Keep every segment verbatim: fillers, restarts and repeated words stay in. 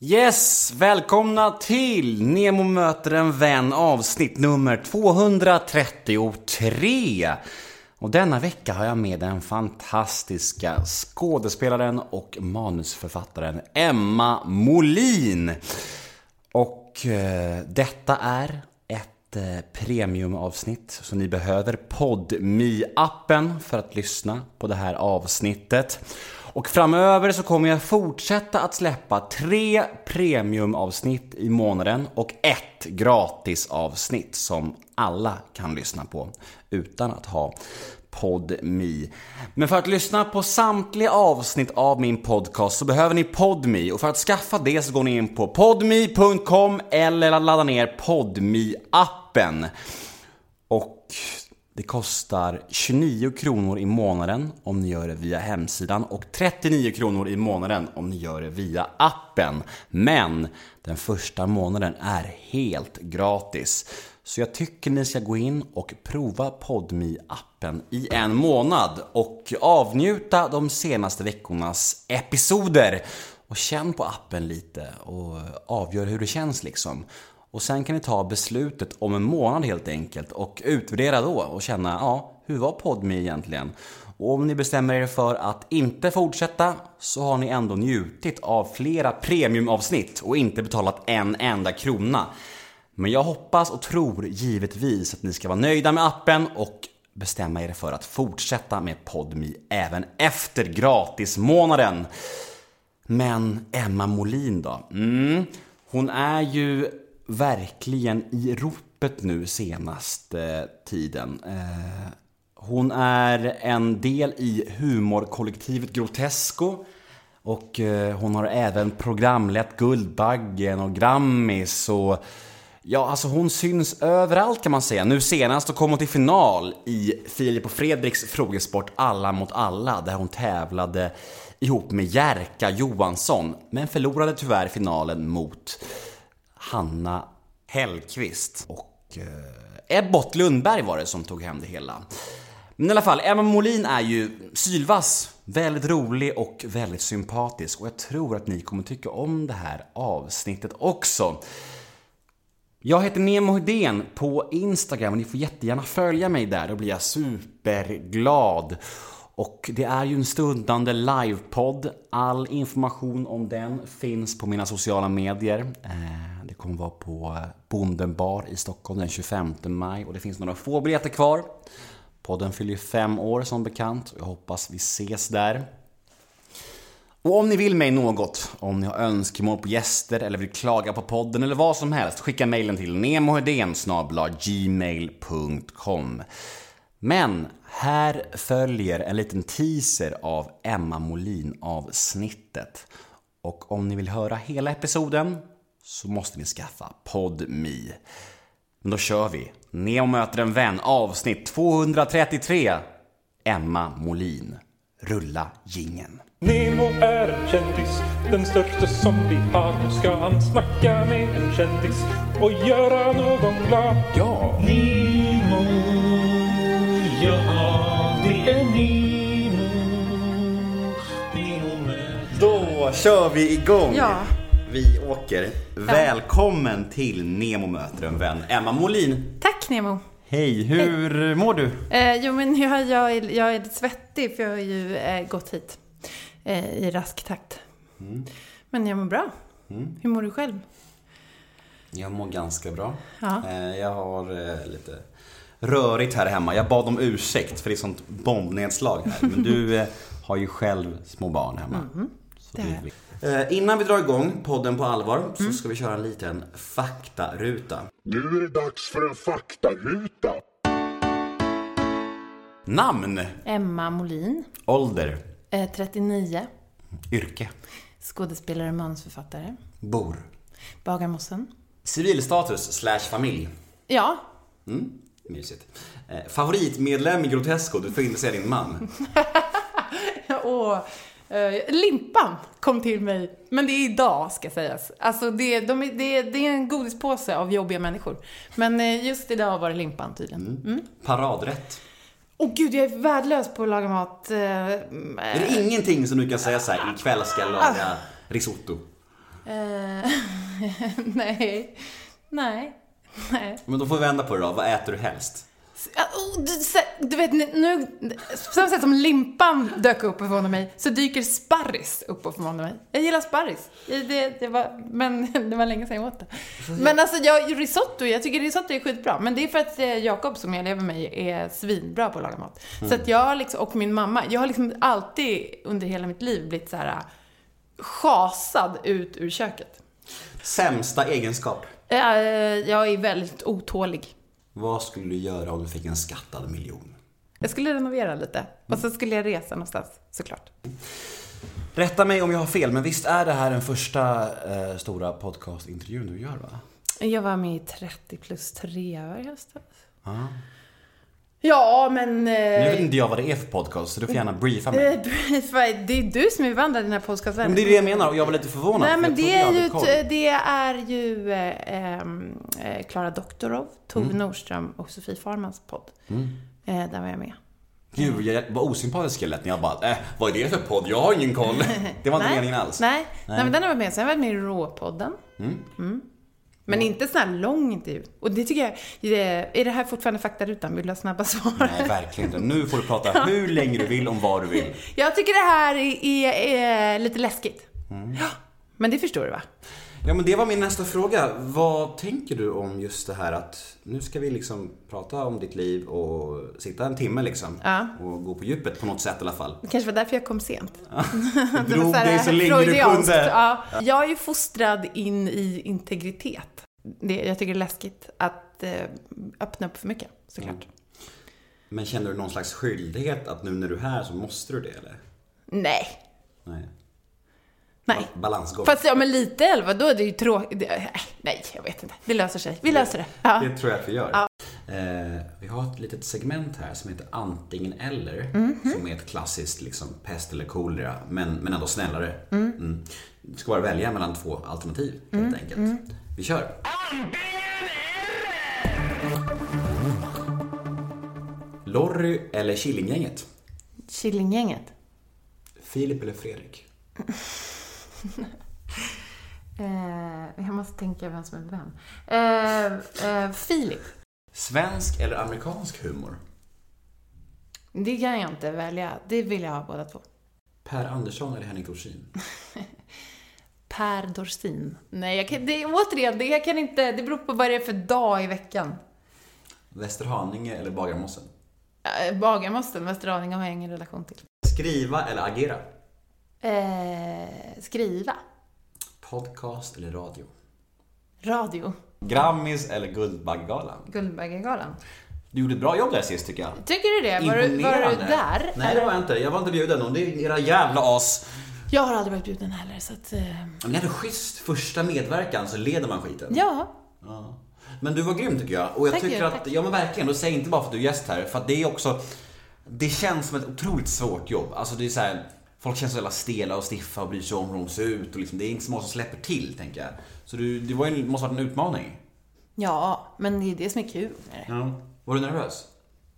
Yes, välkomna till Nemo möter en vän, avsnitt nummer tvåhundratrettiotre. Och denna vecka har jag med den fantastiska skådespelaren och manusförfattaren Emma Molin. Och eh, detta är ett eh, premiumavsnitt, så ni behöver Podme-appen för att lyssna på det här avsnittet. Och framöver så kommer jag fortsätta att släppa tre premiumavsnitt i månaden och ett gratisavsnitt som alla kan lyssna på utan att ha Podme. Men för att lyssna på samtliga avsnitt av min podcast så behöver ni Podme, och för att skaffa det så går ni in på podme punkt com eller laddar ner Podme-appen. Och det kostar tjugonio kronor i månaden om ni gör det via hemsidan och trettionio kronor i månaden om ni gör det via appen. Men den första månaden är helt gratis. Så jag tycker ni ska gå in och prova Podme-appen i en månad och avnjuta de senaste veckornas episoder. Och känn på appen lite och avgör hur det känns liksom. Och sen kan ni ta beslutet om en månad helt enkelt och utvärdera då och känna, ja, hur var Podme egentligen? Och om ni bestämmer er för att inte fortsätta så har ni ändå njutit av flera premiumavsnitt och inte betalat en enda krona. Men jag hoppas och tror givetvis att ni ska vara nöjda med appen och bestämma er för att fortsätta med Podme även efter gratismånaden. Men Emma Molin då? Mm, hon är ju verkligen i ropet nu senaste tiden. Eh, hon är en del i humorkollektivet Grotesco och eh, hon har även programlett Guldbaggen och Grammis, och ja, alltså hon syns överallt kan man säga. Nu senast kom hon till final i Filip och Fredriks frågesport Alla mot alla, där hon tävlade ihop med Jerka Johansson men förlorade tyvärr finalen mot Hanna Hellqvist, och eh, Ebbot Lundberg var det som tog hem det hela. Men i alla fall, Emma Molin är ju sylvass, väldigt rolig och väldigt sympatisk, och jag tror att ni kommer tycka om det här avsnittet också. Jag heter Nemo Hydén på Instagram och ni får jättegärna följa mig där, då blir jag superglad. Och det är ju en stundande livepodd. All information om den finns på mina sociala medier. Det kommer vara på Bondenbar i Stockholm den tjugofemte maj. Och det finns några få biljetter kvar. Podden fyller ju fem år som bekant. Jag hoppas vi ses där. Och om ni vill mig något, om ni har önskemål på gäster eller vill klaga på podden eller vad som helst, skicka mejlen till nemohedensnabla gmail punkt com. Men här följer en liten teaser av Emma Molin-avsnittet. Och om ni vill höra hela episoden så måste ni skaffa Podme. Men då kör vi. Nemo möter en vän, avsnitt tvåhundratrettiotre. Emma Molin. Rulla gingen. Nemo är en kändis, den största som vi har. Nu ska han snacka med en kändis och göra någon glad. Ja, Nemo. Ja, det är Nemo. Nemo. Då kör vi igång. Ja. Vi åker. Välkommen ja. till Nemo möter en vän, Emma Molin. Tack Nemo. Hej, hur Hej. mår du? Eh, jo men jag, jag, är, jag är lite svettig för jag har ju eh, gått hit eh, i rask takt. Mm. Men jag mår bra. Mm. Hur mår du själv? Jag mår ganska bra. Ja. Eh, jag har eh, lite rörigt här hemma. Jag bad om ursäkt för det är sånt bombnedslag här. Men du eh, har ju själv små barn hemma. Mm, så det det. Eh, innan vi drar igång podden på allvar mm. så ska vi köra en liten faktaruta. Nu är det dags för en faktaruta. Namn? Emma Molin. Ålder? Eh, trettionio. Yrke? Skådespelare och manusförfattare. Bor? Bagarmossen. Civilstatus slash familj? Ja. Mm. Mysigt. Eh, favoritmedlem i Grotesco, du får inte säga din man. Åh, eh, Limpan kom till mig. Men det är idag ska sägas. Alltså det, de, det, det är en godispåse av jobbiga människor. Men eh, just idag var det Limpan tydligen. Mm. Mm. Paradrätt. Åh oh, gud, jag är värdelös på att laga mat. Eh, är det ingenting som du kan säga så här, ikväll ska jag laga risotto? Eh, nej. Nej. Nej. Men då får vi vända på det då. Vad äter du helst? Du vet, nu på samma sätt som limpan dök upp ifrån mig, så dyker sparris upp ifrån mig. Jag gillar sparris. Det, det var, men det var länge sedan jag åt det. Men alltså, jag, risotto, jag tycker risotto är skitbra. Men det är för att Jakob, som jag lever med, är svinbra på att laga mat. Mm. Så att jag liksom, och min mamma, jag har liksom alltid under hela mitt liv blivit så här schasad ut ur köket. Sämsta egenskap? Jag, jag är väldigt otålig. Vad skulle du göra om du fick en skattad miljon? Jag skulle renovera lite. Och så skulle jag resa någonstans, såklart. Rätta mig om jag har fel, men visst är det här den första eh, stora podcastintervjun du gör, va? Jag var med i trettio plus tre år just då. Ah. Ja, men... Eh, nu vet inte jag vad det är för podcast, så du får gärna briefa mig. Eh, briefa, det är du som är vandrar dina podcasts. Men det är det jag menar, och jag var lite förvånad. Nej, men det är, ju, det är ju eh, eh, Klara Doktorov, Tove mm. Nordström och Sofie Farmans podd. Mm. Eh, där var jag med. Gud, jag var osympatisk när jag bara, äh, vad är det för podd? Jag har ingen koll. Det var inte meningen alls. Nej. Nej. Nej, men den har varit med. Sen har jag varit med i Råpodden. Mm. Mm. Men inte så här lång intervju. Och det tycker jag, är det här fortfarande faktarutan? Vill du ha snabba svar? Nej, verkligen inte. Nu får du prata hur länge du vill om vad du vill. Jag tycker det här är, är, är lite läskigt. Mm. Ja, men det förstår du, va? Ja, men det var min nästa fråga. Vad tänker du om just det här att nu ska vi liksom prata om ditt liv och sitta en timme liksom, ja, och gå på djupet på något sätt i alla fall. Det kanske var därför jag kom sent. Ja. Du drog dig så länge du kunde. Ja. Jag är ju fostrad in i integritet. Det, jag tycker det är läskigt att eh, öppna upp för mycket, såklart. Mm. Men känner du någon slags skyldighet att nu när du är här så måste du det, eller? Nej. Nej. Nej, balansgång. Fast ja, men lite elva, då är det ju tråkigt. Nej, jag vet inte. Vi löser sig. Vi löser det. Ja. Det tror jag att vi gör. Ja. Eh, vi har ett litet segment här som heter antingen eller. Mm-hmm. Som är ett klassiskt liksom, pest eller kolera, men, men ändå snällare. Mm. Mm. Du ska bara välja mellan två alternativ, helt mm. enkelt. Mm. Vi kör. Lorry eller Killinggänget? Killinggänget. Filip eller Fredrik? eh, jag måste tänka vem som är vem. eh, eh, Filip. Svensk eller amerikansk humor? Det kan jag inte välja. Det vill jag ha båda två. Per Andersson eller Henrik Dorsin? Per Dorsin. Nej, jag kan, det, återigen, det, jag kan inte. Det beror på vad det är för dag i veckan. Västerhaninge eller Bagarmossen? eh, Bagarmossen. Västerhaninge har jag ingen relation till. Skriva eller agera? Eh, skriva. Podcast eller radio? Radio. Grammis eller Guldbaggegalan? Guldbaggegalan. Du gjorde ett bra jobb där sist, tycker jag. Tycker du det? Var du, var du där? Nej, eller? Det var jag inte. Jag var inte bjuden. Om det är era jävla as. Jag har aldrig varit bjuden heller, så att... Eh... Men det är schysst första medverkan så leder man skiten. Ja. Ja. Men du var grym, tycker jag. Och jag tack tycker jag, att... Tack. Ja, men verkligen. Och säg inte bara för att du är gäst här. För att det är också... Det känns som ett otroligt svårt jobb. Alltså det är så här... Folk känns så jävla stela och stiffa och bryr sig om hur de ser ut. Och liksom, det är inte så många som släpper till, tänker jag. Så du, det var ju, måste ha varit en utmaning. Ja, men det är det som är kul med det. Ja. Var du nervös?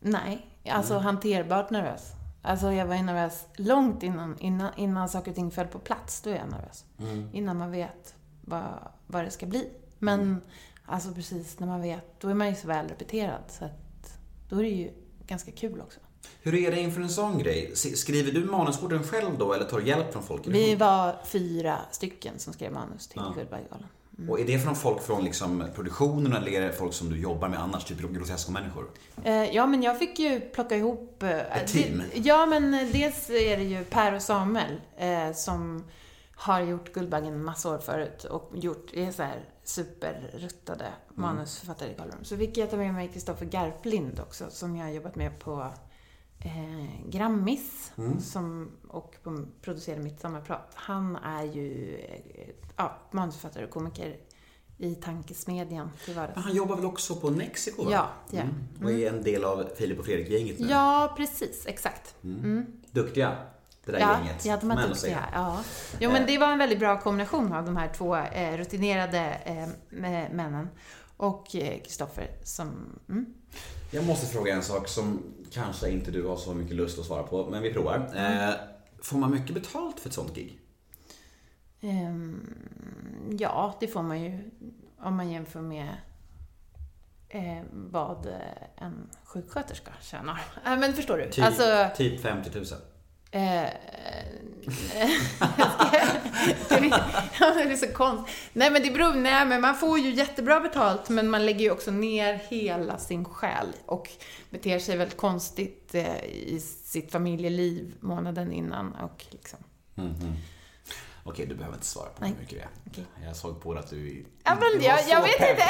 Nej, alltså mm. hanterbart nervös. Alltså jag var ju nervös långt innan, innan, innan saker och ting föll på plats. Då är jag nervös. Mm. Innan man vet vad, vad det ska bli. Men mm. alltså precis när man vet, då är man ju så väl repeterad. Så att, då är det ju ganska kul också. Hur är det inför en sån grej? Skriver du manusorden själv då eller tar du hjälp från folk? Vi var fyra stycken som skrev manus till ja. Guldbaggegalan. Mm. Och är det från folk från liksom produktionen eller är det folk som du jobbar med annars, typ groteska människor? Eh, ja, men jag fick ju plocka ihop... Eh, Ett team? Det, ja, men dels är det ju Per och Samuel eh, som har gjort Guldbaggen massa år förut och gjort är så här superruttade mm. manusförfattare i Karola. Så fick jag ta med mig Kristoffer Garplind också, som jag har jobbat med på... Eh, Grammis mm. som och producerade mitt sammanprat. Han är ju eh, ja, manusförfattare och komiker i tankesmedjan till vardags. Han jobbar väl också på Mexiko, va? Ja, ja. Mm. Mm. Och är en del av Filip och Fredrik-gänget nu. Ja, precis, exakt. Mm. Mm. Duktiga, det där ja, gänget. Ja, de är duktiga. Ja. Jo, men det var en väldigt bra kombination av de här två eh, rutinerade eh, männen och Kristoffer eh, som... Mm. Jag måste fråga en sak som kanske inte du har så mycket lust att svara på, men vi provar. Eh, får man mycket betalt för ett sånt gig? Um, ja, det får man ju om man jämför med eh, vad en sjuksköterska tjänar. Äh, men förstår du? Typ, alltså, typ femtio tusen. Eh, eh, det är så konstigt. Nej, men det beror, nej, men man får ju jättebra betalt, men man lägger ju också ner hela sin själ och beter sig väldigt konstigt eh, i sitt familjeliv månaden innan och liksom. Mm-hmm. Okej, du behöver inte svara på hur mycket det är. Okay. Jag såg på att du... Ja, men jag, jag vet pepp. inte.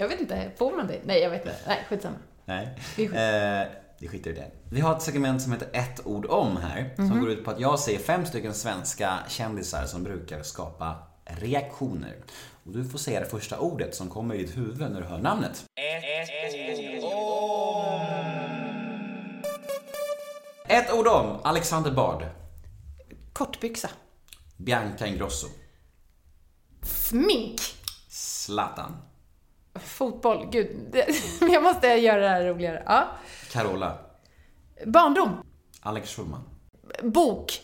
Jag vet inte. Får man det? Nej, jag vet inte. Nej, skitsamma. Nej. Vi skiter. Eh, vi skiter i det. Vi har ett segment som heter ett ord om här. Mm-hmm. Som går ut på att jag säger fem stycken svenska kändisar som brukar skapa reaktioner. Och du får säga det första ordet som kommer i ditt huvud när du hör namnet. Ett ord om. Ett ord om. Alexander Bard. Kortbyxa. Bianca Ingrosso. Smink. Zlatan. Fotboll, gud. Jag måste göra det här roligare. Ja. Karola. Barndom. Alex Schulman. Bok.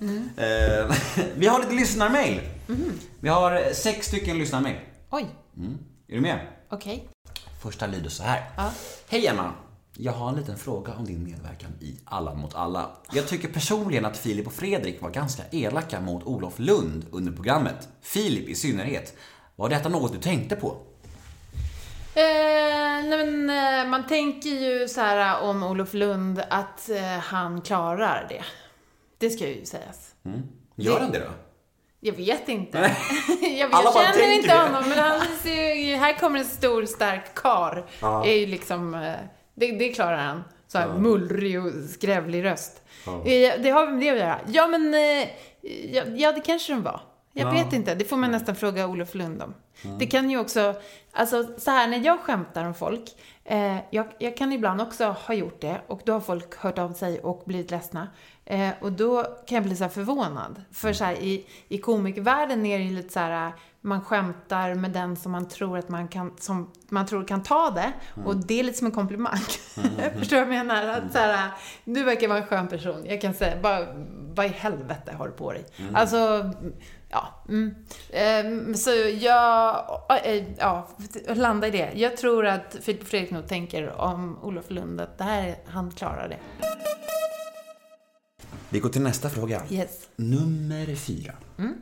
Mm. Eh, vi har lite lyssnarmail. Mm. Vi har sex stycken lyssnarmail. Oj. Mm. Är du med? Okej. Okay. Första lyder så här. Ja. Hej Emma. Jag har en liten fråga om din medverkan i Alla mot alla. Jag tycker personligen att Filip och Fredrik var ganska elaka mot Olof Lundh under programmet. Filip i synnerhet. Var detta något du tänkte på? Eh, nej men, man tänker ju så här om Olof Lundh att eh, han klarar det. Det ska ju sägas. Mm. Gör han det då? Jag vet inte. jag jag känner inte det. honom. Men han ser ju, här kommer en stor stark karl. Ah. Det är ju liksom... Eh, Det, det klarar han. Så här, ja. Mullrig och skrävlig röst. Ja. Det har vi med det att göra. Ja, men... Ja, ja det kanske den var. Jag ja. vet inte. Det får man nästan fråga Olof Lundh om. Mm. Det kan ju också... Alltså, så här, när jag skämtar om folk... Eh, jag, jag kan ibland också ha gjort det. Och då har folk hört av sig och blivit ledsna. Eh, och då kan jag bli så här förvånad. För så här, i, i komikvärlden är det ju lite så här... Man skämtar med den som man tror att man kan, som man tror kan ta det. Mm. Och det är lite som en komplimang. Mm. Förstår du vad jag menar? Att så här, du verkar vara en skön person. Jag kan säga, bara, vad i helvete har du på dig? Mm. Alltså, ja. Mm. Ehm, så jag äh, ja, landa i det. Jag tror att Filip och Fredrik nog tänker om Olof Lundh att det här, han klarar det. Vi går till nästa fråga. Yes. Nummer fyra. Mm.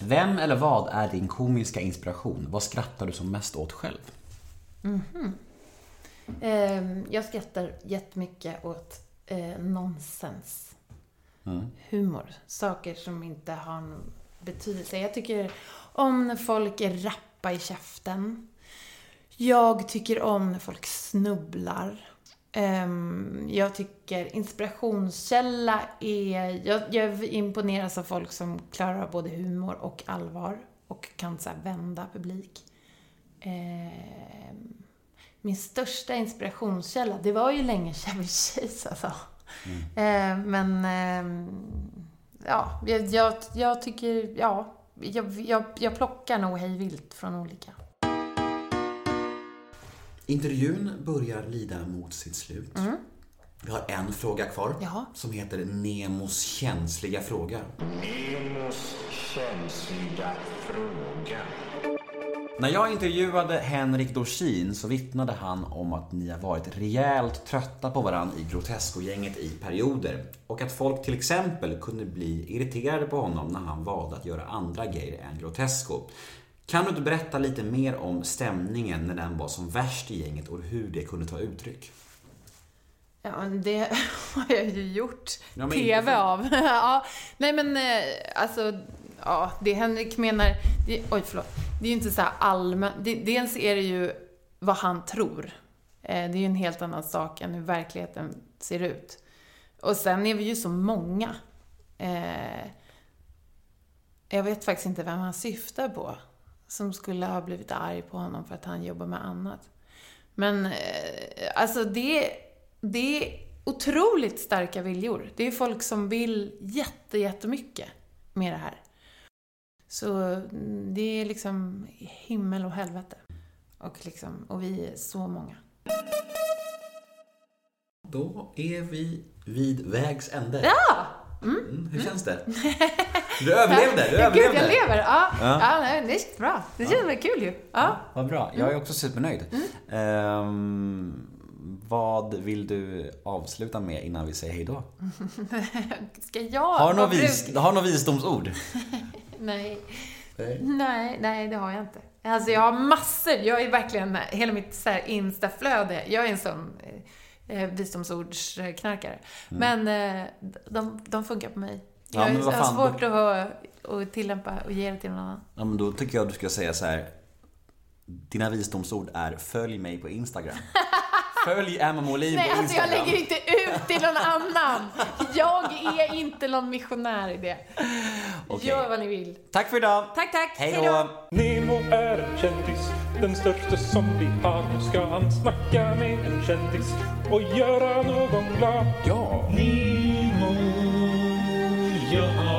Vem eller vad är din komiska inspiration? Vad skrattar du som mest åt själv? Mm-hmm. Eh, jag skrattar jättemycket åt eh, nonsens. Mm. Humor. Saker som inte har någon betydelse. Jag tycker om när folk är rappa i käften. Jag tycker om när folk snubblar. Jag tycker inspirationskälla är... Jag, jag imponeras av folk som klarar av både humor och allvar. Och kan så här vända publik. Eh, min största inspirationskälla, det var ju länge Chevy Chase alltså. Mm. Eh, men eh, ja, jag, jag tycker... Ja, jag, jag, jag plockar nog hej vilt från olika... Intervjun börjar lida mot sitt slut. Mm. Vi har en fråga kvar. Jaha. Som heter Nemos känsliga fråga. Nemos känsliga fråga. När jag intervjuade Henrik Dorsin så vittnade han om att ni har varit rejält trötta på varann i Grotesco-gänget i perioder. Och att folk till exempel kunde bli irriterade på honom när han valde att göra andra grejer än Grotesco. Kan du inte berätta lite mer om stämningen när den var som värst i gänget och hur det kunde ta uttryck? Ja, det har jag ju gjort ja, tv av. ja, nej men alltså, ja, det Henrik menar, det, oj förlåt, det är ju inte så här allmän, det, dels är det ju vad han tror. Det är ju en helt annan sak än hur verkligheten ser ut. Och sen är vi ju så många. Jag vet faktiskt inte vem han syftar på. Som skulle ha blivit arg på honom för att han jobbar med annat. Men alltså det, det är otroligt starka viljor. Det är folk som vill jätte, jättemycket med det här. Så det är liksom himmel och helvete. Och, liksom, och vi är så många. Då är vi vid vägs ände. Ja! Mm. Mm. Hur känns det? Du överlevde, du överlevde. Gud, jag lever, ja. ja. ja nej, det känns bra. Det känns ja. kul ju. Ja. Ja, vad bra, jag är också supernöjd. Mm. Um, vad vill du avsluta med innan vi säger hej då? Ska jag? Har någon, vis, har någon visdomsord? nej. nej, nej, nej det har jag inte. Alltså jag har massor, jag är verkligen, hela mitt så här instaflöde, jag är en sån eh, visdomsordsknarkare. Mm. Men eh, de, de funkar på mig. Ja, jag men vad fan, har svårt då... att, att tillämpa och ge det till någon annan. Ja, men då tycker jag att du ska säga så här, dina visdomsord är följ mig på Instagram. Följ Emma Molin Nej, på Instagram. Alltså jag lägger inte ut till någon annan. Jag är inte någon missionär i det. Okay. Gör vad ni vill. Tack för idag. Tack, tack. Hej då. Nemo är en kändis, den största som vi har. Nu ska han snacka med en kändis och göra någon glad. Ja. Nemo, ja.